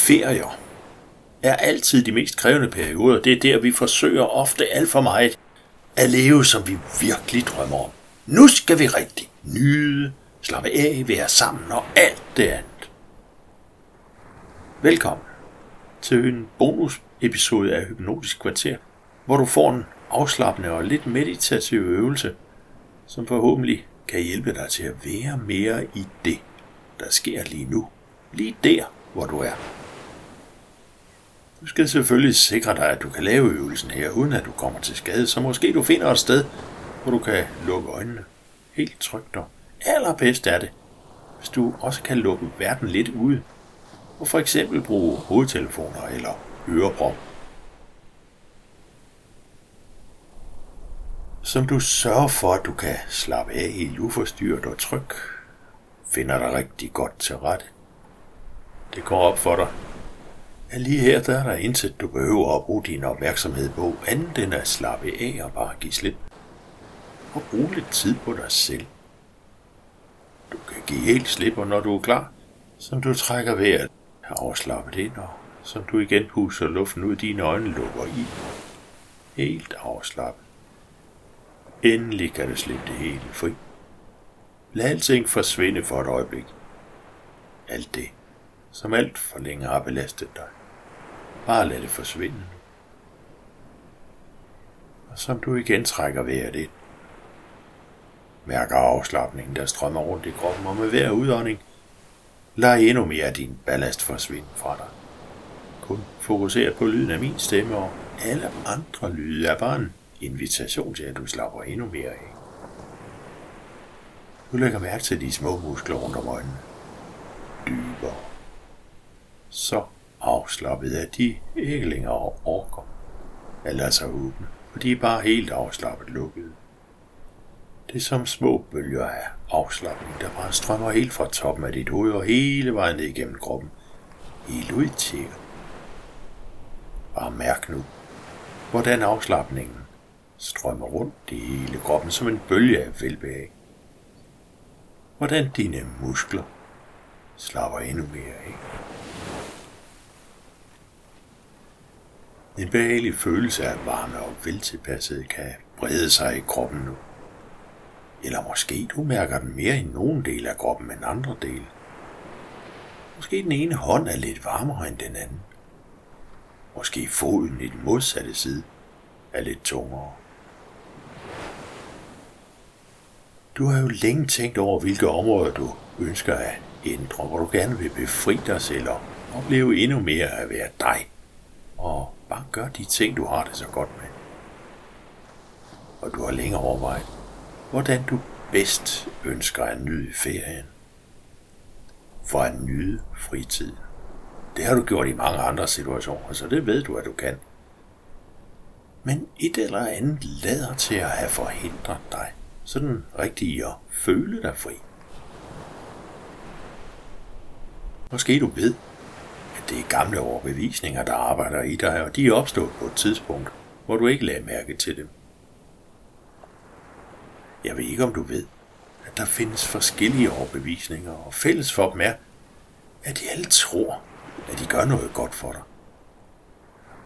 Ferier er altid de mest krævende perioder. Det er der, vi forsøger ofte alt for meget at leve, som vi virkelig drømmer om. Nu skal vi rigtig nyde, slappe af, være sammen og alt det andet. Velkommen til en bonusepisode af Hypnotisk Kvarter, hvor du får en afslappende og lidt meditativ øvelse, som forhåbentlig kan hjælpe dig til at være mere i det, der sker lige nu. Lige der, hvor du er. Du skal selvfølgelig sikre dig, at du kan lave øvelsen her, uden at du kommer til skade, så måske du finder et sted, hvor du kan lukke øjnene helt trygt. Og allerbedst er det, hvis du også kan lukke verden lidt ude, og for eksempel bruge hovedtelefoner eller øreprop. Som du sørger for, at du kan slappe af i uforstyrret og tryg, finder dig rigtig godt til rette. Det går op for dig, at lige her der er der intet, du behøver at bruge din opmærksomhed på, andet end at slappe af og bare give slip. Og brug lidt tid på dig selv. Du kan give helt slip, og når du er klar, som du trækker vejret og slappet ind, og som du igen puster luften ud, dine øjne lukker i. Helt afslappet. Endelig kan du slippe det hele fri. Lad alting forsvinde for et øjeblik. Alt det, som alt for længe har belastet dig. Bare lad det forsvinde. Og som du igen trækker vejret ind. Mærker afslappningen, der strømmer rundt i kroppen, og med hver udånding, lad endnu mere af din ballast forsvinde fra dig. Kun fokuser på lyden af min stemme, og alle andre lyde er bare en invitation til, at du slapper endnu mere af. Du lægger mærke til de små muskler rundt om øjnene. Dybere. Så afslappet at de ikke længere orker. Eller er så åbne, og de er bare helt afslappet lukkede. Det er som små bølger af afslappning, der bare strømmer helt fra toppen af dit hoved og hele vejen ned igennem kroppen. Helt ud til. Bare mærk nu, hvordan afslappningen strømmer rundt i hele kroppen som en bølge af velbehag. Hvordan dine muskler slapper endnu mere af. En behagelig følelse af varme og veltilpasset kan brede sig i kroppen nu. Eller måske du mærker den mere i nogen del af kroppen end andre dele. Måske den ene hånd er lidt varmere end den anden. Måske foden i den modsatte side er lidt tungere. Du har jo længe tænkt over, hvilke områder du ønsker at ændre, hvor du gerne vil befri dig selv og opleve endnu mere at være dig. Og bare gør de ting, du har det så godt med. Og du har længe overvejet, hvordan du bedst ønsker at nyde ferien. For at nyde fritiden. Det har du gjort i mange andre situationer, så det ved du, at du kan. Men et eller andet lader til at have forhindret dig sådan rigtigt at føle dig fri. Måske du ved, at det er gamle overbevisninger, der arbejder i dig, og de er opstået på et tidspunkt, hvor du ikke lagde mærke til dem. Jeg ved ikke, om du ved, at der findes forskellige overbevisninger, og fælles for dem er, at de alle tror, at de gør noget godt for dig.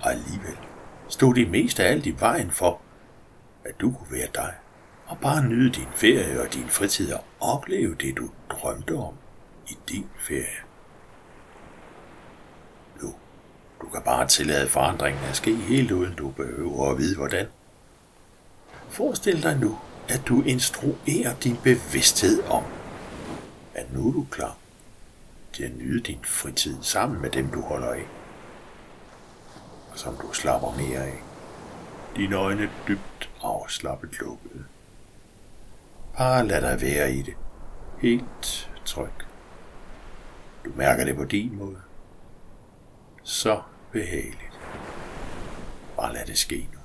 Og alligevel stod de mest af alt i vejen for, at du kunne være dig, og bare nyde din ferie og din fritid og opleve det, du drømte om i din ferie. Nu, du kan bare tillade forandringen at ske helt uden du behøver at vide hvordan. Forestil dig nu, at du instruerer din bevidsthed om, at nu er du klar til at nyde din fritid sammen med dem, du holder af. Og som du slapper mere af. Dine øjne dybt afslappet lukkede. Bare lad dig være i det. Helt tryg. Du mærker det på din måde. Så behageligt. Bare lad det ske nu.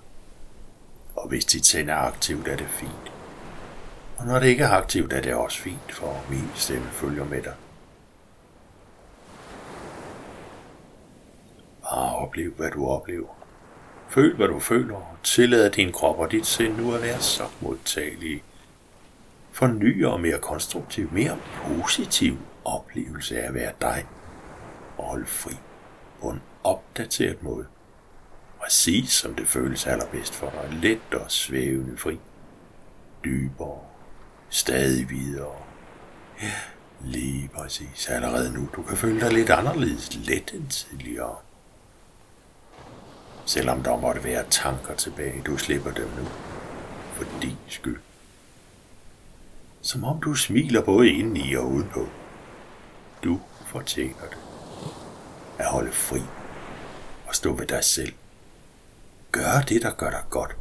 Og hvis dit sind er aktivt, er det fint. Og når det ikke er aktivt, er det også fint, for min stemme følger med dig. Bare oplev, hvad du oplever. Føl, hvad du føler, og tillad din krop og dit sind nu at være så modtagelige. For en ny og mere konstruktiv, mere positiv oplevelse af at være dig og holde fri på en opdateret måde. Præcis som det føles allerbedst for dig, let og svævende fri, dybere, stadig videre. Ja, lige præcis allerede nu. Du kan føle dig lidt anderledes, let end tidligere. Selvom der måtte være tanker tilbage, du slipper dem nu, for din skyld. Som om du smiler både indeni og udenpå. Du fortjener det. At holde fri og stå ved dig selv. Gør det, der gør dig godt,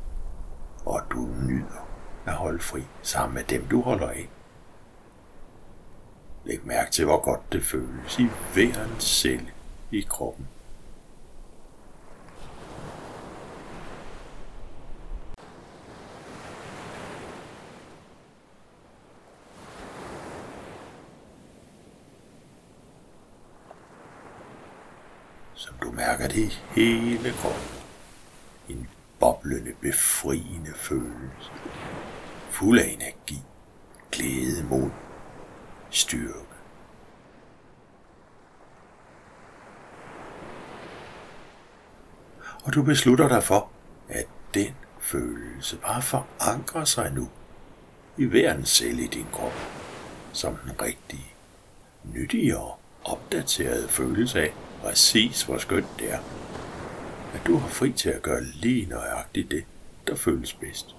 og du nyder at holde fri sammen med dem, du holder af. Læg mærke til, hvor godt det føles i hver en celle i kroppen. Som du mærker det i hele kroppen. En boblende, befriende følelse. Fuld af energi, glæde, mod, styrke. Og du beslutter dig for, at den følelse bare forankrer sig nu i hver en celle i din krop, som den rigtige, nyttige og opdaterede følelse af, præcis hvor skønt det er, at du har fri til at gøre lige nøjagtigt det, der føles bedst.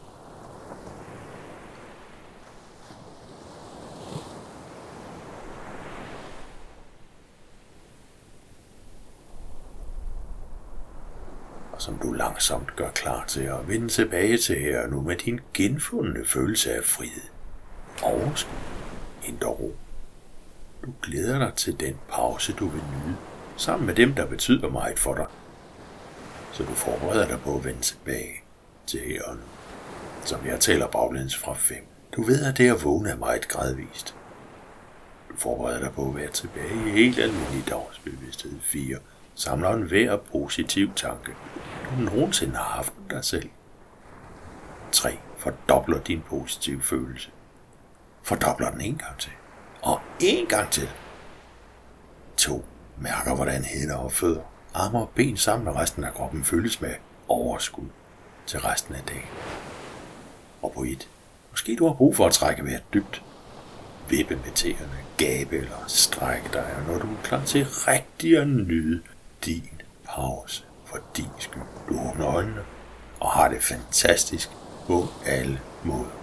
Og som du langsomt gør klar til at vende tilbage til her nu med din genfundne følelse af frihed, overskud, indre ro. Du glæder dig til den pause, du vil nyde, sammen med dem, der betyder meget for dig. Så du forbereder dig på at vende tilbage til her og nu, som jeg tæller baglæns fra 5. Du ved, at det at vågne er meget gradvist. Du forbereder dig på at være tilbage i helt almindelig dagsbevidsthed 4, samler enhver positiv tanke, du nogensinde har haft om dig selv. 3. Fordobler din positive følelse. Fordobler den en gang til. Og en gang til. 2. Mærker, hvordan hænder og fødder, arme og ben sammen og resten af kroppen føles med overskud til resten af dagen. Og på 1. Måske du har brug for at trække vejret dybt. Vippe med tæerne, gabe eller strække dig, og når du er klar til rigtig at nyde din pause for din skyld. Du åbner øjnene og har det fantastisk på alle måder.